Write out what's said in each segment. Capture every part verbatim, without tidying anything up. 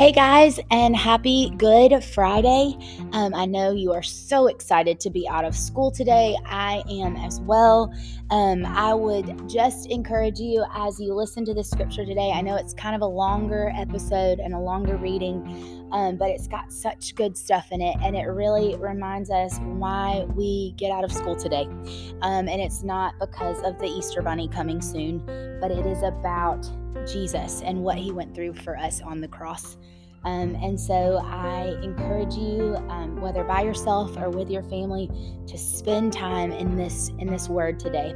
Hey guys, and happy Good Friday. Um, I know you are so excited to be out of school today. I am as well. Um, I would just encourage you as you listen to this scripture today. I know it's kind of a longer episode and a longer reading, um, but it's got such good stuff in it, and it really reminds us why we get out of school today. Um, and it's not because of the Easter Bunny coming soon, but it is about Jesus and what he went through for us on the cross. Um, and so I encourage you, um, whether by yourself or with your family, to spend time in this in this word today.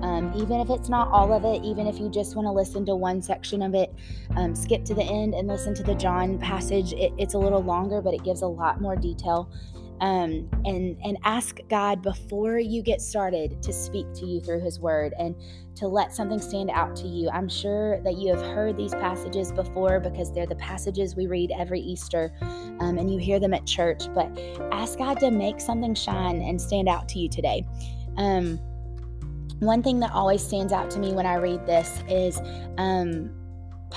Um, even if it's not all of it, even if you just want to listen to one section of it, um, skip to the end and listen to the John passage. It, it's a little longer, but it gives a lot more detail. Um, and, and ask God before you get started to speak to you through his word and to let something stand out to you. I'm sure that you have heard these passages before because they're the passages we read every Easter, um, and you hear them at church, but ask God to make something shine and stand out to you today. Um, one thing that always stands out to me when I read this is um,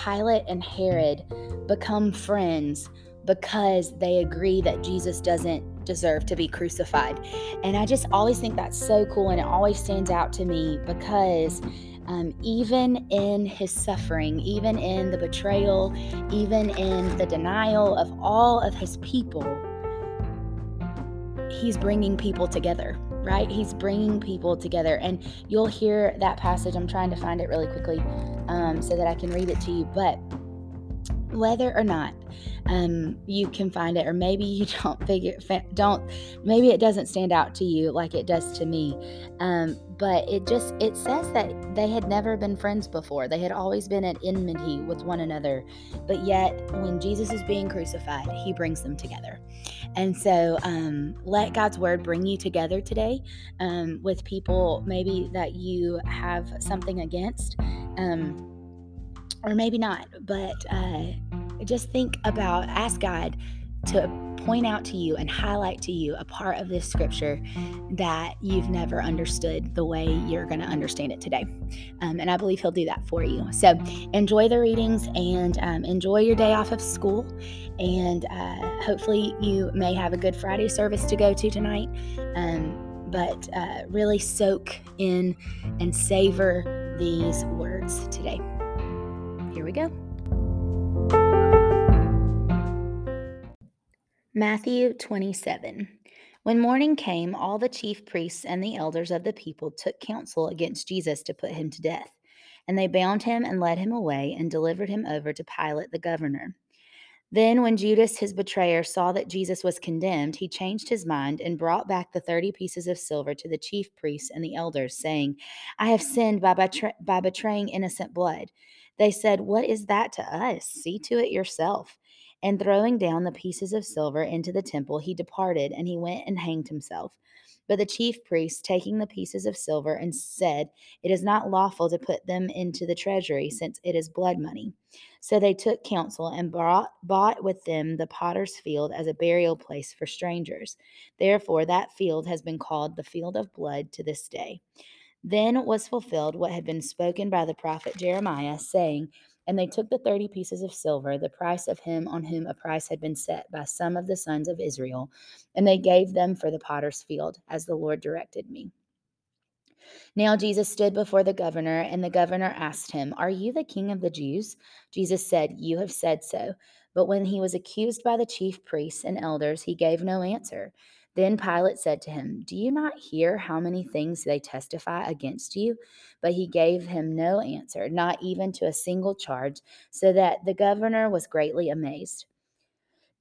Pilate and Herod become friends because they agree that Jesus doesn't deserve to be crucified. And I just always think that's so cool, and it always stands out to me because um, even in his suffering, even in the betrayal, even in the denial of all of his people, he's bringing people together, right? He's bringing people together. And you'll hear that passage. I'm trying to find it really quickly um, so that I can read it to you. But whether or not um, you can find it, or maybe you don't figure, don't, maybe it doesn't stand out to you like it does to me. Um, but it just, it says that they had never been friends before. They had always been at enmity with one another. But yet when Jesus is being crucified, he brings them together. And so um, let God's word bring you together today um, with people maybe that you have something against. Um, Or maybe not, but uh, just think about, ask God to point out to you and highlight to you a part of this scripture that you've never understood the way you're going to understand it today. Um, and I believe he'll do that for you. So enjoy the readings and um, enjoy your day off of school. And uh, hopefully you may have a Good Friday service to go to tonight. Um, but uh, really soak in and savor these words today. Here we go. Matthew twenty-seven. When morning came, all the chief priests and the elders of the people took counsel against Jesus to put him to death. And they bound him and led him away and delivered him over to Pilate the governor. Then when Judas, his betrayer, saw that Jesus was condemned, he changed his mind and brought back the thirty pieces of silver to the chief priests and the elders, saying, "I have sinned by, betra- by betraying innocent blood." They said, "What is that to us? See to it yourself." And throwing down the pieces of silver into the temple, he departed, and he went and hanged himself. But the chief priests, taking the pieces of silver, and said, "It is not lawful to put them into the treasury, since it is blood money." So they took counsel and brought, bought with them the potter's field as a burial place for strangers. Therefore that field has been called the field of blood to this day. Then was fulfilled what had been spoken by the prophet Jeremiah, saying, "And they took the thirty pieces of silver, the price of him on whom a price had been set by some of the sons of Israel, and they gave them for the potter's field, as the Lord directed me." Now Jesus stood before the governor, and the governor asked him, "Are you the king of the Jews?" Jesus said, "You have said so." But when he was accused by the chief priests and elders, he gave no answer. Then Pilate said to him, "Do you not hear how many things they testify against you?" But he gave him no answer, not even to a single charge, so that the governor was greatly amazed.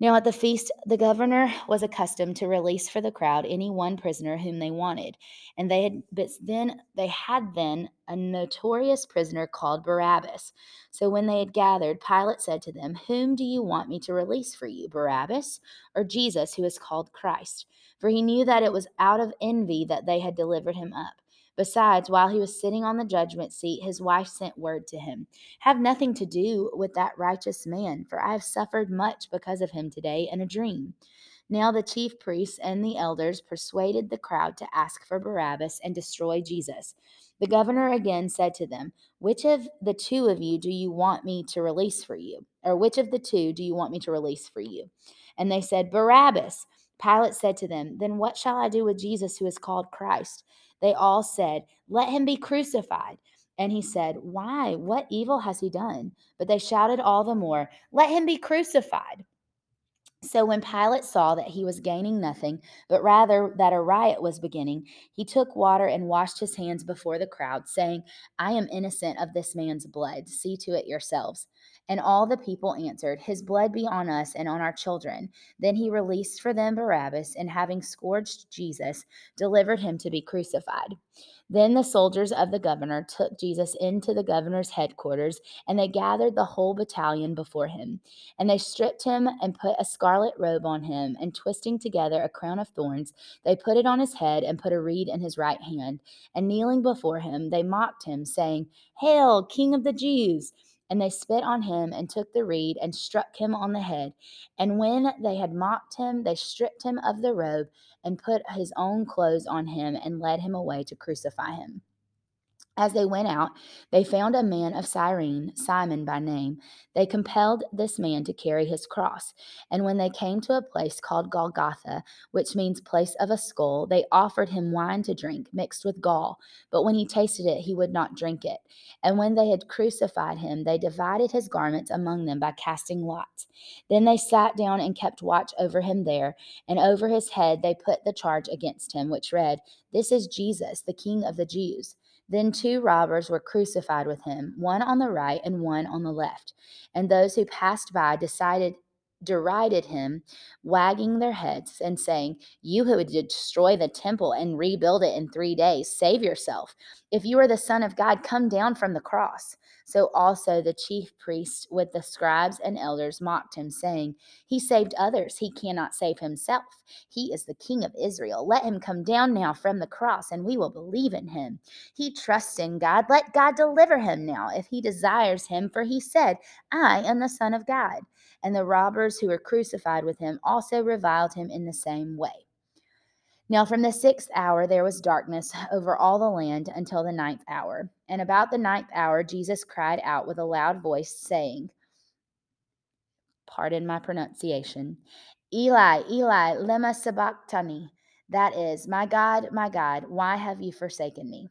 Now at the feast, the governor was accustomed to release for the crowd any one prisoner whom they wanted, and they had but then they had then a notorious prisoner called Barabbas. So when they had gathered, Pilate said to them, "Whom do you want me to release for you, Barabbas or Jesus, who is called Christ?" For he knew that it was out of envy that they had delivered him up. Besides, while he was sitting on the judgment seat, his wife sent word to him, "Have nothing to do with that righteous man, for I have suffered much because of him today in a dream." Now the chief priests and the elders persuaded the crowd to ask for Barabbas and destroy Jesus. The governor again said to them, "Which of the two of you do you want me to release for you? Or which of the two do you want me to release for you?" And they said, "Barabbas." Pilate said to them, "Then what shall I do with Jesus who is called Christ?" They all said, "Let him be crucified." And he said, "Why? What evil has he done?" But they shouted all the more, "Let him be crucified." So when Pilate saw that he was gaining nothing, but rather that a riot was beginning, he took water and washed his hands before the crowd, saying, "I am innocent of this man's blood. See to it yourselves." And all the people answered, "His blood be on us and on our children." Then he released for them Barabbas, and having scourged Jesus, delivered him to be crucified. Then the soldiers of the governor took Jesus into the governor's headquarters, and they gathered the whole battalion before him. And they stripped him and put a scarlet robe on him, and twisting together a crown of thorns, they put it on his head and put a reed in his right hand. And kneeling before him, they mocked him, saying, "Hail, King of the Jews!" And they spit on him and took the reed and struck him on the head. And when they had mocked him, they stripped him of the robe and put his own clothes on him and led him away to crucify him. As they went out, they found a man of Cyrene, Simon by name. They compelled this man to carry his cross. And when they came to a place called Golgotha, which means place of a skull, they offered him wine to drink mixed with gall. But when he tasted it, he would not drink it. And when they had crucified him, they divided his garments among them by casting lots. Then they sat down and kept watch over him there. And over his head they put the charge against him, which read, "This is Jesus, the King of the Jews." Then two robbers were crucified with him, one on the right and one on the left. And those who passed by decided, derided him, wagging their heads and saying, "You who would destroy the temple and rebuild it in three days, save yourself. If you are the Son of God, come down from the cross." So also the chief priests with the scribes and elders mocked him, saying, "He saved others. He cannot save himself. He is the King of Israel. Let him come down now from the cross, and we will believe in him. He trusts in God. Let God deliver him now, if he desires him. For he said, 'I am the Son of God.'" And the robbers who were crucified with him also reviled him in the same way. Now from the sixth hour there was darkness over all the land until the ninth hour. And about the ninth hour Jesus cried out with a loud voice, saying, pardon my pronunciation, "Eli, Eli, lema sabachthani," that is, "My God, my God, why have you forsaken me?"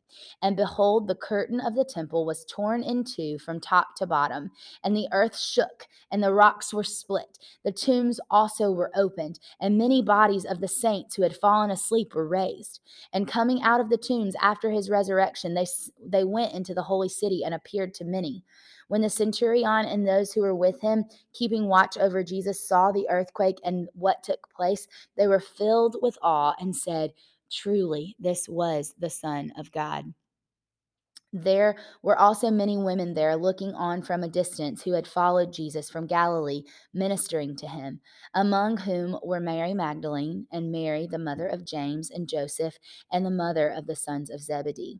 And behold, the curtain of the temple was torn in two from top to bottom, and the earth shook, and the rocks were split. The tombs also were opened, and many bodies of the saints who had fallen asleep were raised. And coming out of the tombs after his resurrection, they they went into the holy city and appeared to many. When the centurion and those who were with him, keeping watch over Jesus, saw the earthquake and what took place, they were filled with awe and said, "Truly, this was the Son of God." There were also many women there looking on from a distance who had followed Jesus from Galilee, ministering to him, among whom were Mary Magdalene and Mary, the mother of James and Joseph, and the mother of the sons of Zebedee.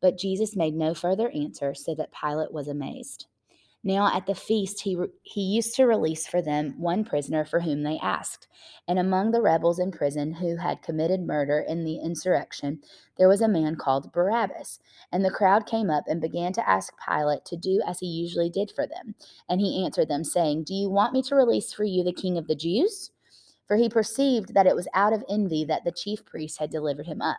But Jesus made no further answer, so that Pilate was amazed. Now at the feast, he, re- he used to release for them one prisoner for whom they asked. And among the rebels in prison who had committed murder in the insurrection, there was a man called Barabbas. And the crowd came up and began to ask Pilate to do as he usually did for them. And he answered them, saying, "Do you want me to release for you the King of the Jews?" For he perceived that it was out of envy that the chief priests had delivered him up.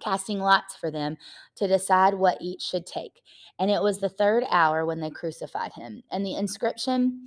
casting lots for them to decide what each should take. And it was the third hour when they crucified him. And the inscription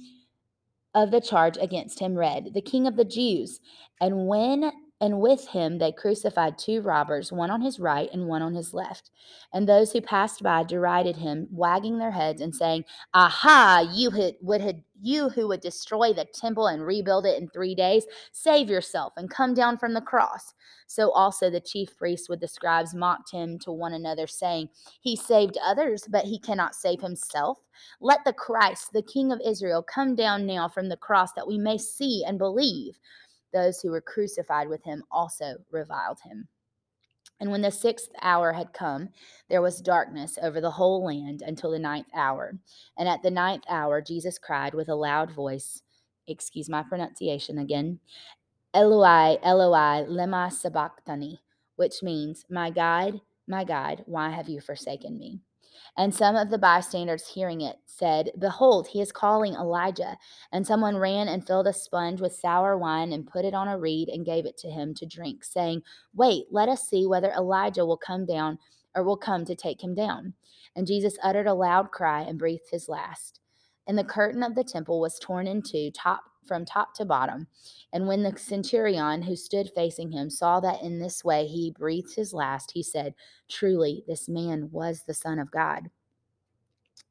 of the charge against him read, "The King of the Jews." And when and with him they crucified two robbers, one on his right and one on his left. And those who passed by derided him, wagging their heads and saying, "Aha, you who would, you who would destroy the temple and rebuild it in three days, save yourself and come down from the cross." So also the chief priests with the scribes mocked him to one another, saying, "He saved others, but he cannot save himself. Let the Christ, the King of Israel, come down now from the cross that we may see and believe." Those who were crucified with him also reviled him. And when the sixth hour had come, there was darkness over the whole land until the ninth hour. And at the ninth hour, Jesus cried with a loud voice, excuse my pronunciation again, "Eloi, Eloi, lema sabachthani," which means, "My God, my God, why have you forsaken me?" And some of the bystanders hearing it said, "Behold, he is calling Elijah." And someone ran and filled a sponge with sour wine and put it on a reed and gave it to him to drink, saying, "Wait, let us see whether Elijah will come down or will come to take him down." And Jesus uttered a loud cry and breathed his last. And the curtain of the temple was torn in two, top from top to bottom. And when the centurion who stood facing him saw that in this way he breathed his last, he said, "Truly, this man was the Son of God."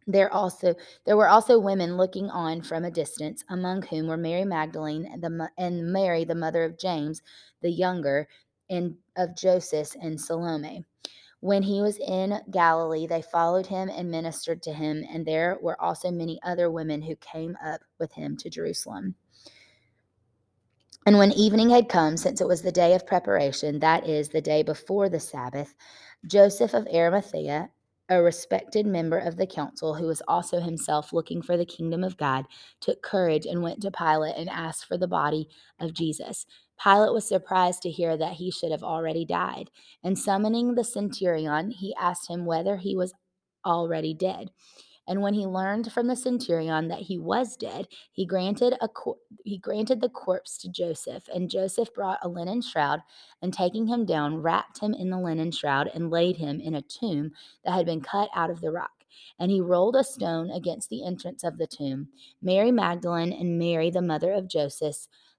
There also there were also women looking on from a distance, among whom were Mary Magdalene and, the, and Mary, the mother of James the younger, and of Joseph and Salome. When he was in Galilee, they followed him and ministered to him, and there were also many other women who came up with him to Jerusalem. And when evening had come, since it was the day of preparation, that is, the day before the Sabbath, Joseph of Arimathea, a respected member of the council, who was also himself looking for the kingdom of God, took courage and went to Pilate and asked for the body of Jesus. Pilate was surprised to hear that he should have already died, and summoning the centurion, he asked him whether he was already dead. And when he learned from the centurion that he was dead, he granted a cor- he granted the corpse to Joseph. And Joseph brought a linen shroud, and taking him down, wrapped him in the linen shroud and laid him in a tomb that had been cut out of the rock. And he rolled a stone against the entrance of the tomb. Mary Magdalene and Mary, the mother of Joseph,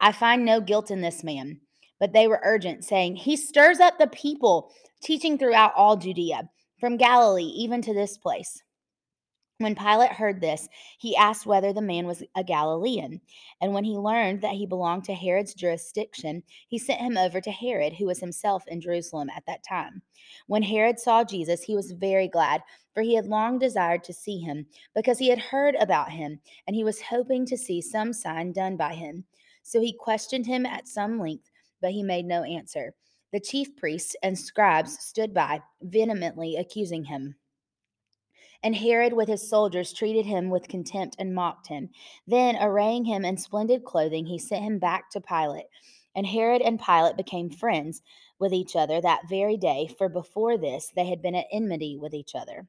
"I find no guilt in this man." but they were urgent, saying, "He stirs up the people," teaching throughout all Judea, from Galilee even to this place. When Pilate heard this, he asked whether the man was a Galilean. And when he learned that he belonged to Herod's jurisdiction, he sent him over to Herod, who was himself in Jerusalem at that time. When Herod saw Jesus, he was very glad, for he had long desired to see him, because he had heard about him, and he was hoping to see some sign done by him. So he questioned him at some length, but he made no answer. The chief priests and scribes stood by, vehemently accusing him. And Herod with his soldiers treated him with contempt and mocked him. Then, arraying him in splendid clothing, he sent him back to Pilate. And Herod and Pilate became friends with each other that very day, for before this they had been at enmity with each other.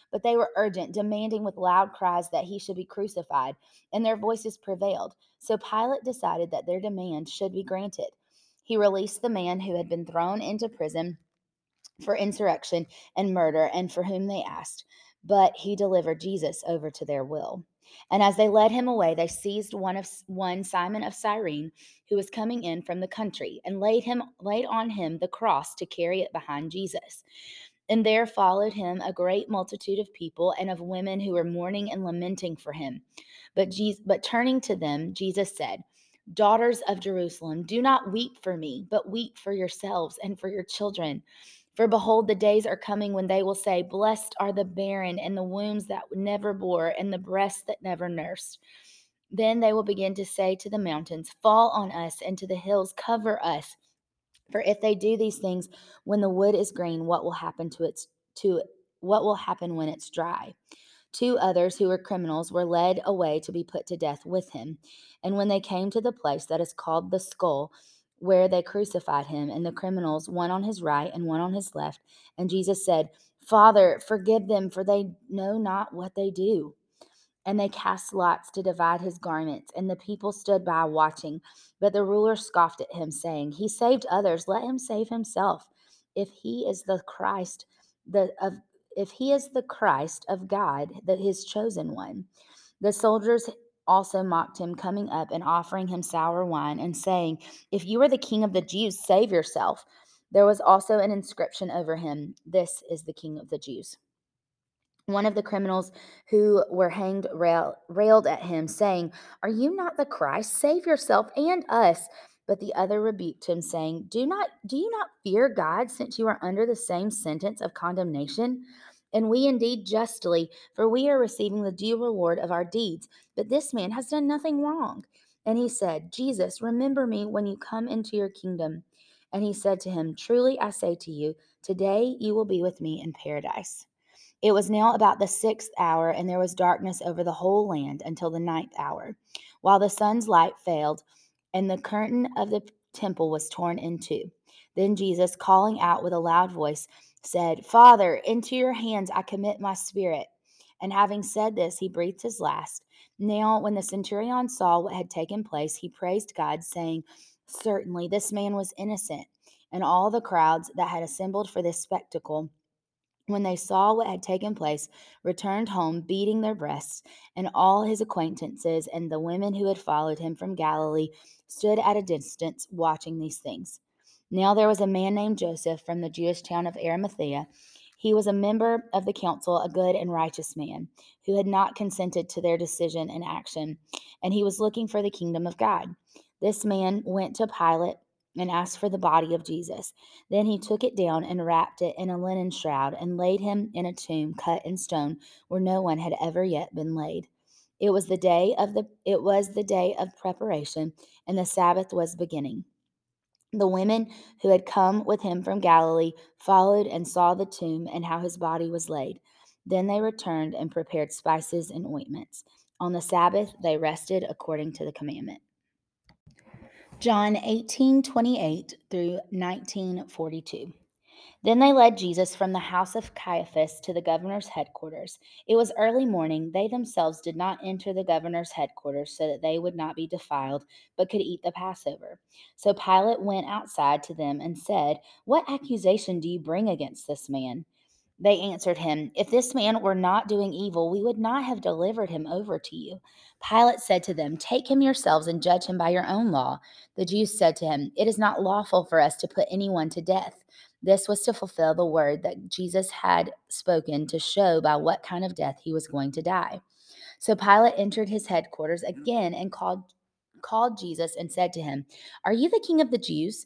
But they were urgent, demanding with loud cries that he should be crucified, and their voices prevailed. So Pilate decided that their demand should be granted. He released the man who had been thrown into prison for insurrection and murder, and for whom they asked. But he delivered Jesus over to their will. And as they led him away, they seized one of one Simon of Cyrene, who was coming in from the country, and laid him laid on him the cross to carry it behind Jesus. And there followed him a great multitude of people and of women who were mourning and lamenting for him. But Jesus, but turning to them, Jesus said, "Daughters of Jerusalem, do not weep for me, but weep for yourselves and for your children. For behold, the days are coming when they will say, 'Blessed are the barren and the wombs that never bore and the breasts that never nursed.' Then they will begin to say to the mountains, 'Fall on us,' and to the hills, 'Cover us.' For if they do these things when the wood is green, what will happen to its to what will happen when it's dry?" Two others who were criminals were led away to be put to death with him. And when they came to the place that is called the Skull, where they crucified him and the criminals, one on his right and one on his left. And Jesus said, "Father, forgive them, for they know not what they do." And they cast lots to divide his garments, and the people stood by watching. But the ruler scoffed at him, saying, "He saved others, let him save himself, if he is the Christ, the of if he is the Christ of God, the, his chosen one." The soldiers also mocked him, coming up and offering him sour wine and saying, "If you are the king of the Jews, save yourself." There was also an inscription over him, "This is the King of the Jews." One of the criminals who were hanged rail, railed at him, saying, "Are you not the Christ? Save yourself and us." But the other rebuked him, saying, Do not do you not fear God, since you are under the same sentence of condemnation? And we indeed justly, for we are receiving the due reward of our deeds. But this man has done nothing wrong. And he said, "Jesus, remember me when you come into your kingdom." And he said to him, "Truly I say to you, today you will be with me in paradise." It was now about the sixth hour, and there was darkness over the whole land until the ninth hour, while the sun's light failed, and the curtain of the temple was torn in two. Then Jesus, calling out with a loud voice, said, "Father, into your hands I commit my spirit." And having said this, he breathed his last. Now, when the centurion saw what had taken place, he praised God, saying, "Certainly this man was innocent." And all the crowds that had assembled for this spectacle, when they saw what had taken place, returned home, beating their breasts. And all his acquaintances and the women who had followed him from Galilee stood at a distance, watching these things. Now there was a man named Joseph from the Jewish town of Arimathea. He was a member of the council, a good and righteous man, who had not consented to their decision and action, and he was looking for the kingdom of God. This man went to Pilate and asked for the body of Jesus. Then he took it down and wrapped it in a linen shroud and laid him in a tomb cut in stone where no one had ever yet been laid. It was the day of the it was the day of preparation, and the Sabbath was beginning. The women who had come with him from Galilee followed and saw the tomb and how his body was laid. Then they returned and prepared spices and ointments. On the Sabbath they rested according to the commandment. John eighteen twenty-eight through nineteen forty-two. Then they led Jesus from the house of Caiaphas to the governor's headquarters. It was early morning. They themselves did not enter the governor's headquarters so that they would not be defiled, but could eat the Passover. So Pilate went outside to them and said, "What accusation do you bring against this man?" They answered him, "If this man were not doing evil, we would not have delivered him over to you." Pilate said to them, "Take him yourselves and judge him by your own law." The Jews said to him, "It is not lawful for us to put anyone to death." This was to fulfill the word that Jesus had spoken to show by what kind of death he was going to die. So Pilate entered his headquarters again and called called Jesus and said to him, "Are you the king of the Jews?"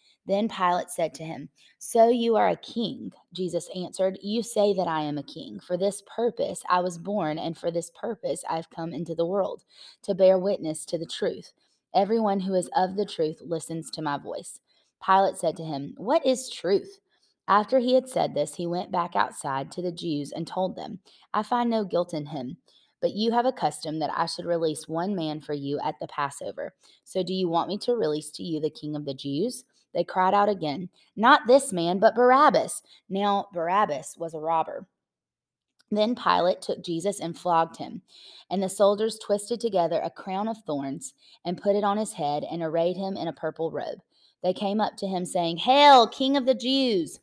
Then Pilate said to him, "So you are a king?" Jesus answered, "You say that I am a king. For this purpose I was born, and for this purpose I have come into the world, to bear witness to the truth. Everyone who is of the truth listens to my voice." Pilate said to him, "What is truth?" After he had said this, he went back outside to the Jews and told them, "I find no guilt in him, but you have a custom that I should release one man for you at the Passover. So do you want me to release to you the king of the Jews?" They cried out again, "Not this man, but Barabbas." Now Barabbas was a robber. Then Pilate took Jesus and flogged him. And the soldiers twisted together a crown of thorns and put it on his head and arrayed him in a purple robe. They came up to him saying, "Hail, King of the Jews!"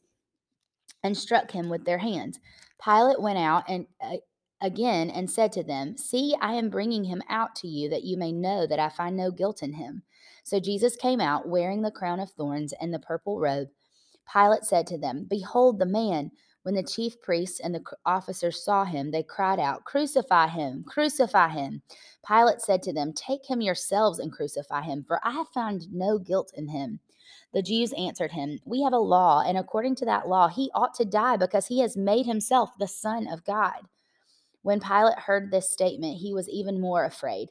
and struck him with their hands. Pilate went out and uh, again and said to them, "See, I am bringing him out to you, that you may know that I find no guilt in him." So Jesus came out wearing the crown of thorns and the purple robe. Pilate said to them, "Behold the man." When the chief priests and the officers saw him, they cried out, "Crucify him! Crucify him!" Pilate said to them, "Take him yourselves and crucify him, for I have found no guilt in him." The Jews answered him, "We have a law, and according to that law he ought to die, because he has made himself the Son of God." When Pilate heard this statement, he was even more afraid.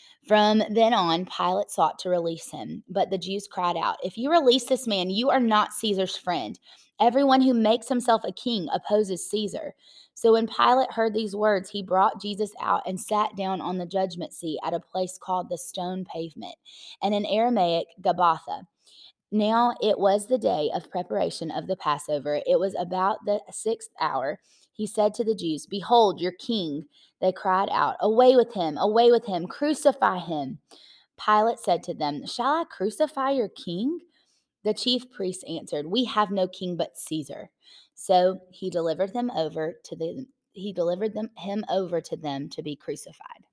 From then on, Pilate sought to release him, but the Jews cried out, "If you release this man, you are not Caesar's friend. Everyone who makes himself a king opposes Caesar." So when Pilate heard these words, he brought Jesus out and sat down on the judgment seat at a place called the Stone Pavement, and in Aramaic, Gabbatha. Now it was the day of preparation of the Passover. It was about the sixth hour. He said to the Jews, "Behold, your king." They cried out, "Away with him, away with him, crucify him." Pilate said to them, "Shall I crucify your king?" The chief priests answered, "We have no king but Caesar." So he delivered them over to the he delivered them him over to them to be crucified.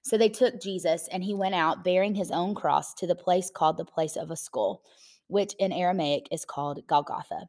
So they took Jesus, and he went out bearing his own cross to the place called the Place of a Skull, which in Aramaic is called Golgotha.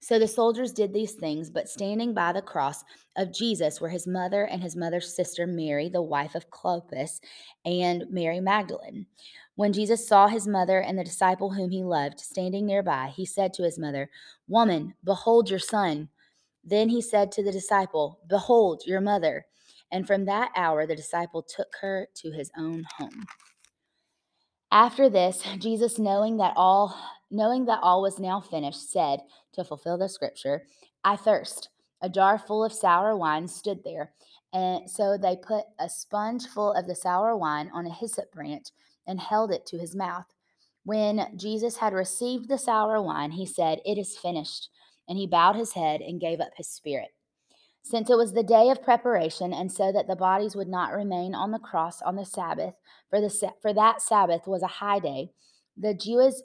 So the soldiers did these things, but standing by the cross of Jesus were his mother and his mother's sister Mary, the wife of Clopas, and Mary Magdalene. When Jesus saw his mother and the disciple whom he loved standing nearby, he said to his mother, "Woman, behold your son." Then he said to the disciple, "Behold your mother." And from that hour the disciple took her to his own home. After this, Jesus, knowing that all knowing that all was now finished, said, to fulfill the scripture, "I thirst." A jar full of sour wine stood there, and so they put a sponge full of the sour wine on a hyssop branch and held it to his mouth. When Jesus had received the sour wine, he said, "It is finished," and he bowed his head and gave up his spirit. Since it was the day of preparation, and so that the bodies would not remain on the cross on the Sabbath, for the for that Sabbath was a high day, the Jews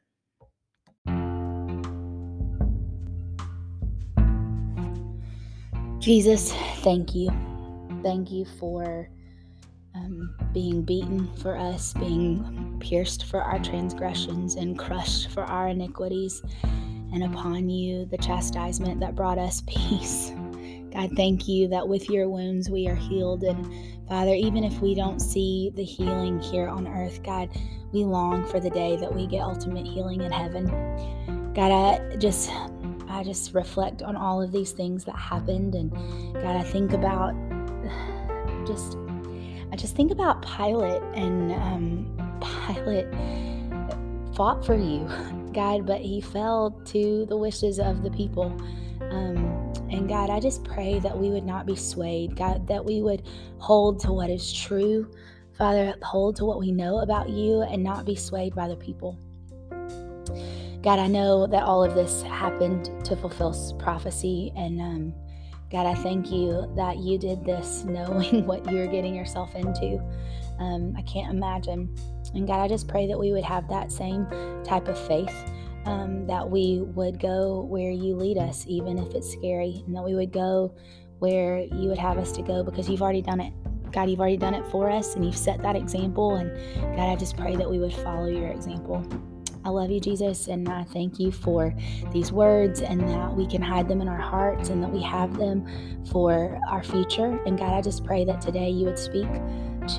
Jesus, thank you. Thank you for um, being beaten for us, being pierced for our transgressions, and crushed for our iniquities. And upon you, the chastisement that brought us peace. God, thank you that with your wounds we are healed. And Father, even if we don't see the healing here on earth, God, we long for the day that we get ultimate healing in heaven. God, I just, I just reflect on all of these things that happened. And God, I think about just, I just think about Pilate and um, Pilate fought for you, God, but he fell to the wishes of the people. Um, and God, I just pray that we would not be swayed, God, that we would hold to what is true. Father, hold to what we know about you and not be swayed by the people. God, I know that all of this happened to fulfill prophecy. And um, God, I thank you that you did this knowing what you're getting yourself into. Um, I can't imagine. And God, I just pray that we would have that same type of faith, um, that we would go where you lead us, even if it's scary, and that we would go where you would have us to go, because you've already done it. God, you've already done it for us, and you've set that example. And God, I just pray that we would follow your example. I love you, Jesus, and I thank you for these words, and that we can hide them in our hearts, and that we have them for our future. And God, I just pray that today you would speak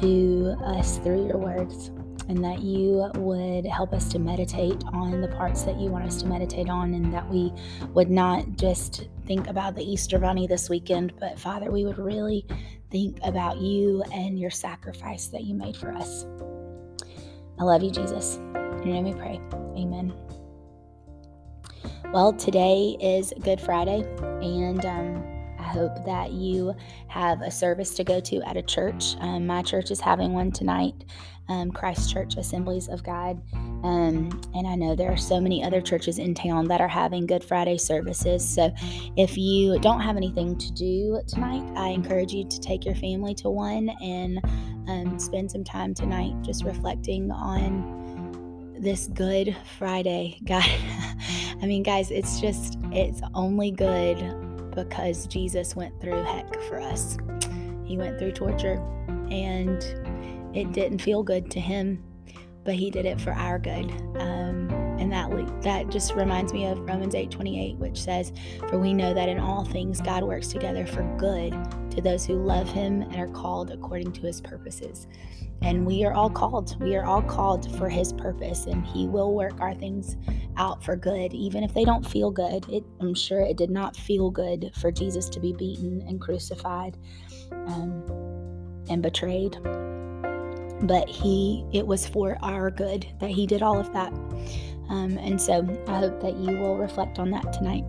to us through your words, and that you would help us to meditate on the parts that you want us to meditate on, and that we would not just think about the Easter Bunny this weekend, but Father, we would really think about you and your sacrifice that you made for us. I love you, Jesus. In your name we pray. Amen. Well, today is Good Friday, and um, I hope that you have a service to go to at a church. Um, my church is having one tonight, um, Christ Church Assemblies of God. Um, and I know there are so many other churches in town that are having Good Friday services. So if you don't have anything to do tonight, I encourage you to take your family to one and um, spend some time tonight just reflecting on this Good Friday. God, I mean, guys, it's just, it's only good because Jesus went through heck for us. He went through torture, and it didn't feel good to him, but he did it for our good. Um, and that that just reminds me of Romans eight twenty-eight, which says, "For we know that in all things God works together for good to those who love him and are called according to his purposes." And we are all called. We are all called for his purpose, and he will work our things out for good, even if they don't feel good. It, I'm sure it did not feel good for Jesus to be beaten and crucified um, and betrayed. But he, it was for our good that he did all of that. Um, and so I hope that you will reflect on that tonight.